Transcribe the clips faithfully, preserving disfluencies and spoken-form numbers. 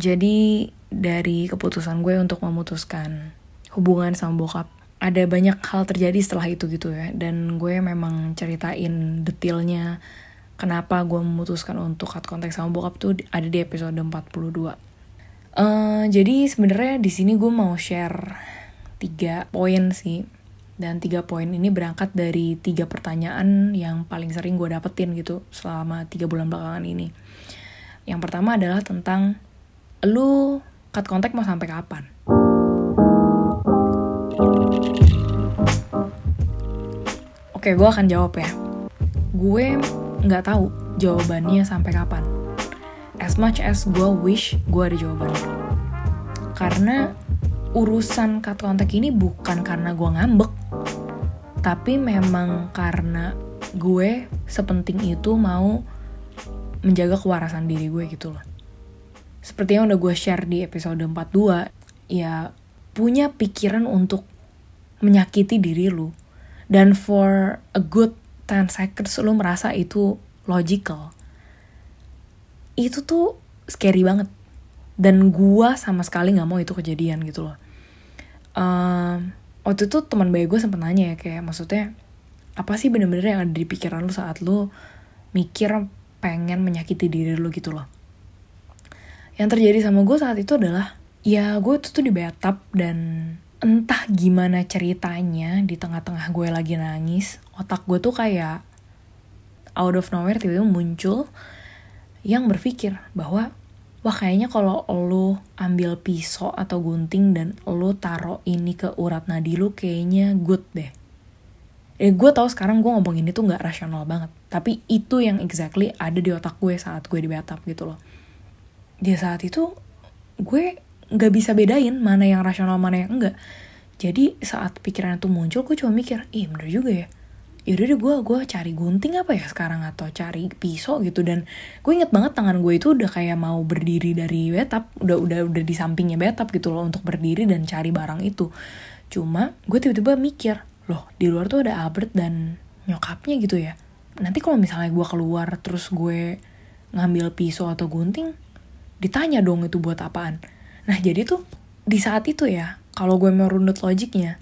Jadi dari keputusan gue untuk memutuskan hubungan sama bokap, ada banyak hal terjadi setelah itu gitu ya. Dan gue memang ceritain detailnya kenapa gue memutuskan untuk cut contact sama bokap tuh ada di episode empat puluh dua. Uh, jadi sebenarnya di sini gue mau share tiga poin sih, dan tiga poin ini berangkat dari tiga pertanyaan yang paling sering gue dapetin gitu selama tiga bulan belakangan ini. Yang pertama adalah tentang lu cut contact mau sampai kapan? Oke, gue akan jawab ya. Gue nggak tahu jawabannya sampai kapan. As much as gue wish gue ada jawaban, karena urusan cut contact ini bukan karena gue ngambek, tapi memang karena gue sepenting itu mau menjaga kewarasan diri gue gitu loh. Seperti yang udah gue share di episode empat puluh dua, ya punya pikiran untuk menyakiti diri lu, dan for a good ten seconds lu merasa itu logical. Itu tuh scary banget. Dan gue sama sekali gak mau itu kejadian gitu loh. Um, waktu itu teman baik gue sempet nanya ya, kayak maksudnya apa sih bener-bener yang ada di pikiran lu saat lu mikir pengen menyakiti diri lu gitu loh. Yang terjadi sama gue saat itu adalah, ya gue itu tuh di bathtub dan entah gimana ceritanya di tengah-tengah gue lagi nangis, otak gue tuh kayak out of nowhere tiba-tiba muncul yang berpikir bahwa wah kayaknya kalau lo ambil pisau atau gunting dan lo taruh ini ke urat nadi lo kayaknya good deh. Eh, gue tahu sekarang gue ngomong ini tuh gak rasional banget. Tapi itu yang exactly ada di otak gue saat gue di bathtub gitu loh. Di saat itu gue gak bisa bedain mana yang rasional mana yang enggak. Jadi saat pikiran itu muncul gue cuma mikir, ih bener juga ya. Yaudah deh gue, gue cari gunting apa ya sekarang atau cari pisau gitu. Dan gue inget banget tangan gue itu udah kayak mau berdiri dari bathtub, udah udah udah di sampingnya bathtub gitu loh untuk berdiri dan cari barang itu. Cuma gue tiba-tiba mikir, loh di luar tuh ada Albert dan nyokapnya gitu ya, nanti kalau misalnya gue keluar terus gue ngambil pisau atau gunting ditanya dong itu buat apaan. Nah jadi tuh di saat itu ya, kalau gue merundut logiknya,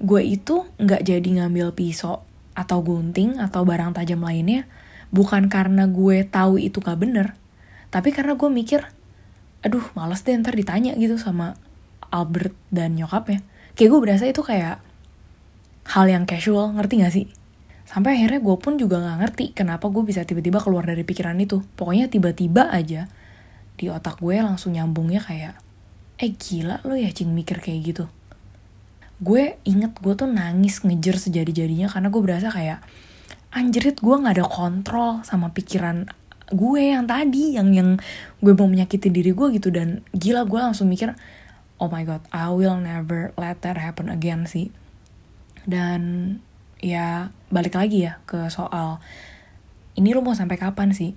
gue itu gak jadi ngambil pisau atau gunting atau barang tajam lainnya bukan karena gue tahu itu gak bener, tapi karena gue mikir aduh malas deh ntar ditanya gitu sama Albert dan nyokapnya. Kayak gue berasa itu kayak hal yang casual, ngerti gak sih? Sampai akhirnya gue pun juga gak ngerti kenapa gue bisa tiba-tiba keluar dari pikiran itu. Pokoknya tiba-tiba aja di otak gue langsung nyambungnya kayak eh gila lo ya cing mikir kayak gitu. Gue inget gue tuh nangis ngejer sejadi-jadinya karena gue berasa kayak anjrit gue gak ada kontrol sama pikiran gue yang tadi, yang yang gue mau menyakiti diri gue gitu. Dan gila gue langsung mikir oh my god I will never let that happen again sih. Dan ya balik lagi ya ke soal ini lo mau sampai kapan sih,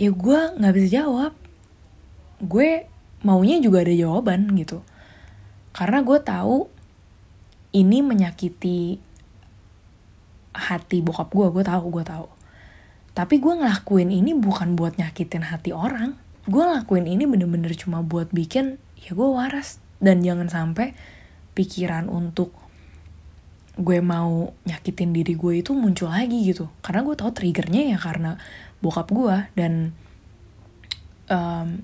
ya gue gak bisa jawab. Gue maunya juga ada jawaban gitu, karena gue tahu ini menyakiti hati bokap gue, gue tahu, gue tahu. Tapi gue ngelakuin ini bukan buat nyakitin hati orang. Gue ngelakuin ini bener-bener cuma buat bikin, ya gue waras. Dan jangan sampai pikiran untuk gue mau nyakitin diri gue itu muncul lagi gitu. Karena gue tahu triggernya ya karena bokap gue. Dan um,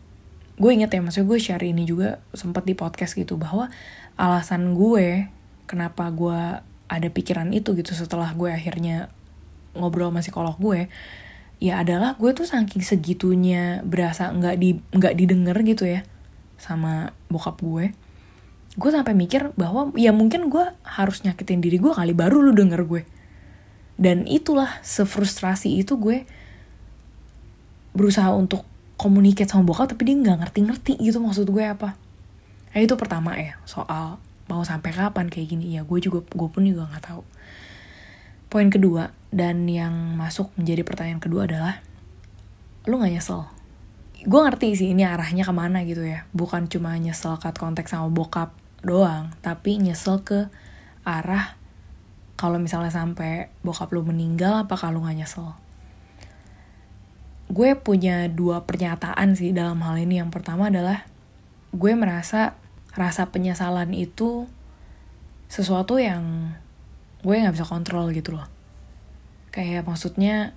gue inget ya, maksudnya gue share ini juga sempat di podcast gitu, bahwa alasan gue kenapa gue ada pikiran itu gitu setelah gue akhirnya ngobrol sama psikolog gue, ya adalah gue tuh saking segitunya berasa nggak di nggak didengar gitu ya sama bokap gue. Gue sampai mikir bahwa ya mungkin gue harus nyakitin diri gue kali baru lu denger gue. Dan itulah sefrustrasi itu gue berusaha untuk communicate sama bokap, tapi dia nggak ngerti-ngerti gitu maksud gue apa. Nah itu pertama ya soal mau sampai kapan kayak gini, ya gue juga gue pun juga nggak tahu. Poin kedua dan yang masuk menjadi pertanyaan kedua adalah lu nggak nyesel? Gue ngerti sih ini arahnya kemana gitu ya, bukan cuma nyesel cut contact sama bokap doang, tapi nyesel ke arah kalau misalnya sampai bokap lu meninggal apakah lu nggak nyesel? gue punya dua pernyataan sih dalam hal ini. Yang pertama adalah gue merasa rasa penyesalan itu sesuatu yang gue gak bisa kontrol gitu loh. Kayak maksudnya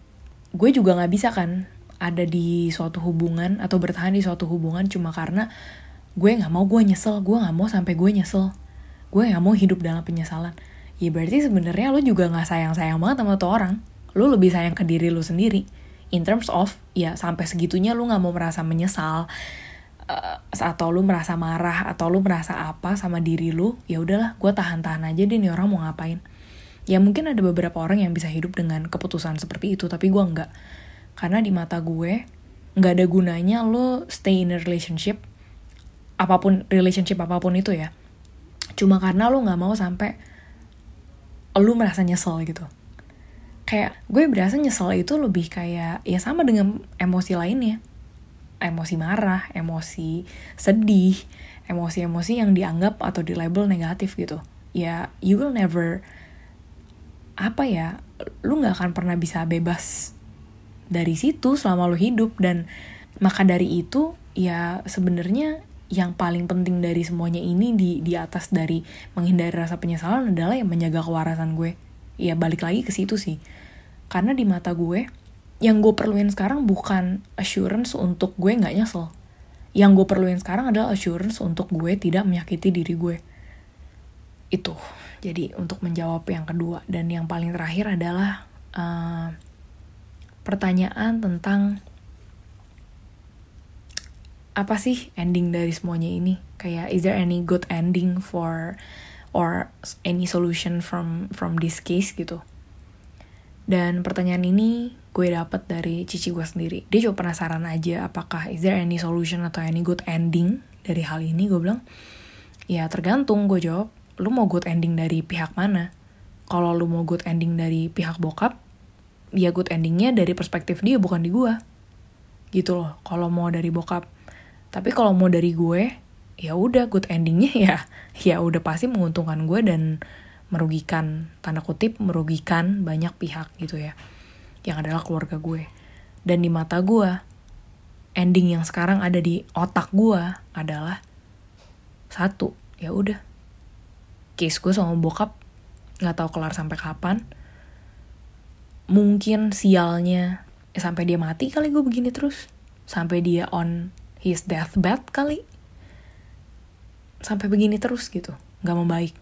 gue juga gak bisa kan ada di suatu hubungan atau bertahan di suatu hubungan cuma karena gue gak mau gue nyesel, gue gak mau sampai gue nyesel, gue gak mau hidup dalam penyesalan. Ya berarti sebenarnya lo juga gak sayang-sayang banget sama tuh orang. Lo lebih sayang ke diri lo sendiri. In terms of ya sampai segitunya lo gak mau merasa menyesal, atau lu merasa marah atau lu merasa apa sama diri lu, ya udahlah gue tahan-tahan aja deh nih orang mau ngapain. Ya mungkin ada beberapa orang yang bisa hidup dengan keputusan seperti itu, tapi gue enggak. Karena di mata gue enggak ada gunanya lu stay in a relationship, apapun relationship apapun itu ya, cuma karena lu enggak mau sampai lu merasa nyesel gitu. Kayak gue berasa nyesel itu lebih kayak ya sama dengan emosi lainnya. Emosi marah, emosi sedih, emosi-emosi yang dianggap atau di label negatif gitu. Ya, you will never, apa ya, lu gak akan pernah bisa bebas dari situ selama lu hidup. Dan maka dari itu, ya sebenarnya yang paling penting dari semuanya ini di, di atas dari menghindari rasa penyesalan adalah yang menjaga kewarasan gue. Ya, balik lagi ke situ sih. Karena di mata gue, yang gue perluin sekarang bukan assurance untuk gue gak nyesel. Yang gue perluin sekarang adalah assurance untuk gue tidak menyakiti diri gue. Itu. Jadi untuk menjawab yang kedua. Dan yang paling terakhir adalah uh, pertanyaan tentang apa sih ending dari semuanya ini? Kayak is there any good ending for or any solution from from this case gitu. Dan pertanyaan ini gue dapet dari cici gue sendiri. Dia cuma penasaran aja apakah is there any solution atau any good ending dari hal ini. Gue bilang, ya tergantung. Gue jawab, lu mau good ending dari pihak mana? Kalau lu mau good ending dari pihak bokap, ya good endingnya dari perspektif dia bukan di gue. Gitu loh, kalau mau dari bokap. Tapi kalau mau dari gue, ya udah good endingnya ya, ya udah pasti menguntungkan gue dan merugikan, tanda kutip merugikan banyak pihak gitu ya, yang adalah keluarga gue. Dan di mata gue, ending yang sekarang ada di otak gue adalah satu, ya udah case gue sama bokap nggak tahu kelar sampai kapan. Mungkin sialnya eh, sampai dia mati kali gue begini terus, sampai dia on his deathbed kali, sampai begini terus gitu, nggak membaik.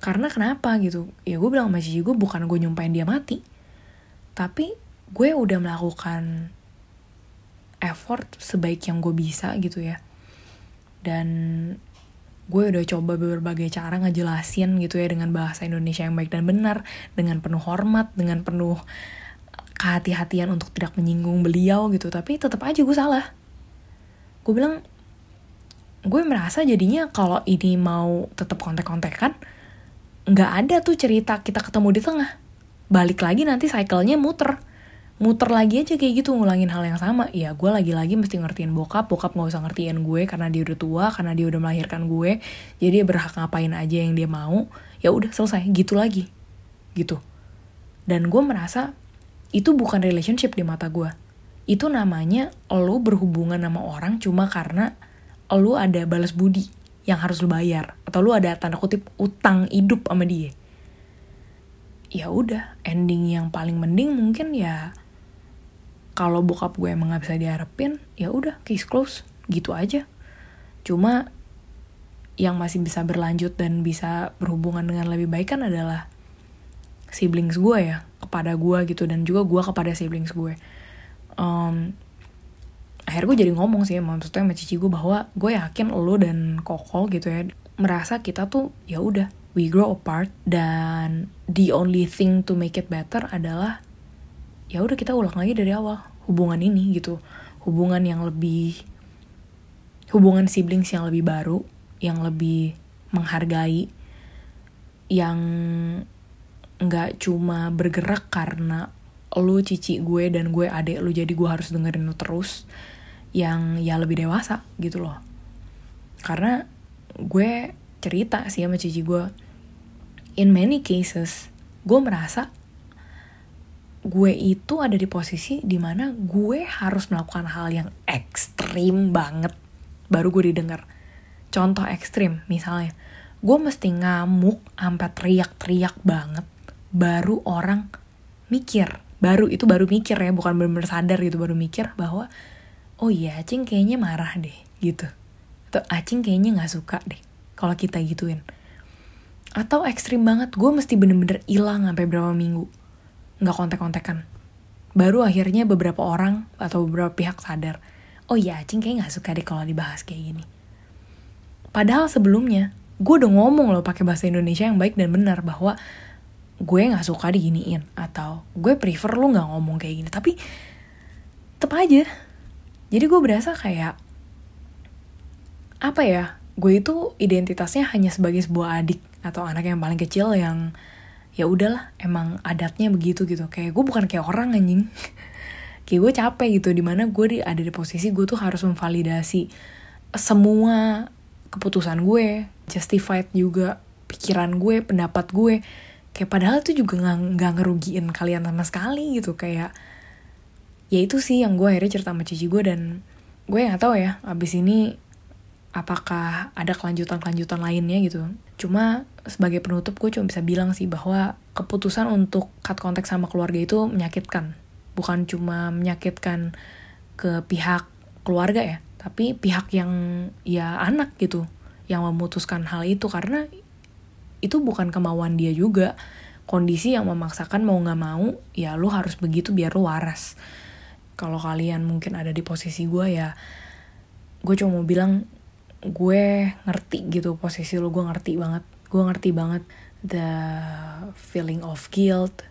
Karena kenapa gitu? Ya gue bilang sama cici gue, bukan gue nyumpahin dia mati, tapi gue udah melakukan effort sebaik yang gue bisa gitu ya. Dan gue udah coba berbagai cara ngejelasin gitu ya dengan bahasa Indonesia yang baik dan benar, dengan penuh hormat, dengan penuh kehati-hatian untuk tidak menyinggung beliau gitu. Tapi tetap aja gue salah. Gue bilang, gue merasa jadinya kalau ini mau tetap kontek-kontekan, gak ada tuh cerita kita ketemu di tengah. Balik lagi nanti cycle-nya muter. Muter lagi aja kayak gitu, ngulangin hal yang sama. Ya gue lagi-lagi mesti ngertiin bokap. Bokap gak usah ngertiin gue karena dia udah tua, karena dia udah melahirkan gue. Jadi dia berhak ngapain aja yang dia mau. Ya udah selesai, gitu lagi. Gitu. Dan gue merasa itu bukan relationship di mata gue. Itu namanya lo berhubungan sama orang cuma karena lo ada balas budi yang harus lo bayar. Atau lo ada tanda kutip utang hidup sama dia. Ya udah, ending yang paling mending mungkin ya kalau bokap gue emang gak bisa diharapin, ya udah case close gitu aja. Cuma yang masih bisa berlanjut dan bisa berhubungan dengan lebih baik kan adalah siblings gue ya, kepada gue gitu, dan juga gue kepada siblings gue. Um, akhirnya gue jadi ngomong sih maksudnya sama cici gue bahwa gue yakin lo dan Koko gitu ya merasa kita tuh ya udah we grow apart, dan the only thing to make it better adalah ya udah kita ulang lagi dari awal hubungan ini gitu. Hubungan yang lebih, hubungan siblings yang lebih baru, yang lebih menghargai, yang gak cuma bergerak karena lu cici gue dan gue adek lu jadi gue harus dengerin lu terus, yang ya lebih dewasa gitu loh. Karena gue cerita sih sama cici gue, in many cases gue merasa gue itu ada di posisi dimana gue harus melakukan hal yang ekstrim banget baru gue didengar. Contoh ekstrim misalnya, gue mesti ngamuk sampai teriak-teriak banget baru orang mikir, baru itu baru mikir ya, bukan benar-benar sadar gitu, baru mikir bahwa oh iya Acing kayaknya marah deh gitu, atau Acing kayaknya nggak suka deh kalau kita gituin. Atau ekstrim banget, gue mesti bener-bener hilang sampai berapa minggu nggak kontak-kontakan, baru akhirnya beberapa orang atau beberapa pihak sadar, oh iya Acing kayaknya nggak suka deh kalau dibahas kayak gini. Padahal sebelumnya gue udah ngomong loh pakai bahasa Indonesia yang baik dan benar bahwa gue nggak suka diginiin atau gue prefer lu nggak ngomong kayak gini, tapi tetep aja. Jadi gue berasa kayak apa ya, gue itu identitasnya hanya sebagai sebuah adik atau anak yang paling kecil yang ya udahlah emang adatnya begitu gitu. Kayak gue bukan kayak orang anjing. Kayak gue capek gitu, dimana gue di, ada di posisi gue tuh harus memvalidasi semua keputusan gue, justified juga pikiran gue, pendapat gue. Kayak padahal itu juga gak, gak ngerugiin kalian sama sekali gitu. Kayak ya itu sih yang gue akhirnya cerita sama cici gue, dan gue gak tahu ya abis ini apakah ada kelanjutan-kelanjutan lainnya gitu. Cuma sebagai penutup gue cuma bisa bilang sih bahwa keputusan untuk cut contact sama keluarga itu menyakitkan. Bukan cuma menyakitkan ke pihak keluarga ya, tapi pihak yang ya anak gitu yang memutuskan hal itu, karena itu bukan kemauan dia juga. Kondisi yang memaksakan mau gak mau ya lu harus begitu biar lu waras. Kalau kalian mungkin ada di posisi gue ya, gue cuma mau bilang gue ngerti gitu posisi lo, gue ngerti banget, gue ngerti banget the feeling of guilt,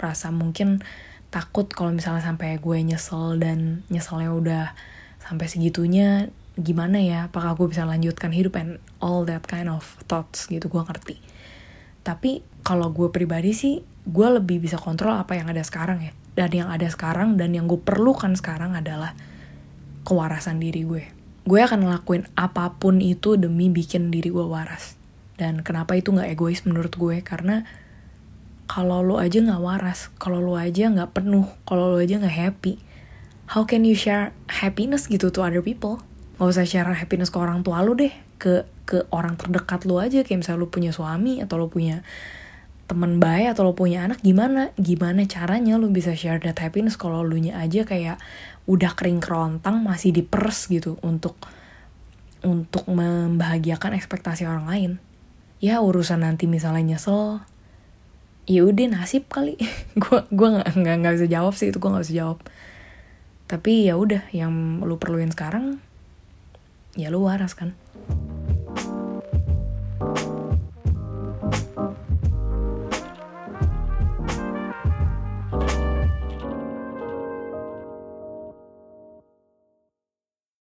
rasa mungkin takut kalau misalnya sampai gue nyesel dan nyeselnya udah sampai segitunya gimana ya, apakah gue bisa lanjutkan hidup and all that kind of thoughts gitu, gue ngerti. Tapi kalau gue pribadi sih gue lebih bisa kontrol apa yang ada sekarang ya, dan yang ada sekarang dan yang gue perlukan sekarang adalah kewarasan diri gue. Gue akan ngelakuin apapun itu demi bikin diri gue waras. Dan kenapa itu gak egois menurut gue? Karena kalau lo aja gak waras, kalau lo aja gak penuh, kalau lo aja gak happy, how can you share happiness gitu to other people? Gak usah share happiness ke orang tua lo deh, ke ke orang terdekat lo aja. Kayak misalnya lo punya suami, atau lo punya teman baik, atau lo punya anak. Gimana Gimana caranya lo bisa share that happiness kalau lo nya aja kayak udah kering kerontang masih diperes gitu untuk untuk membahagiakan ekspektasi orang lain. Ya urusan nanti misalnya nyesel, ya udah nasib kali. gua gua nggak nggak nggak bisa jawab sih itu, gua nggak bisa jawab. Tapi ya udah, yang lu perluin sekarang ya lu waras kan.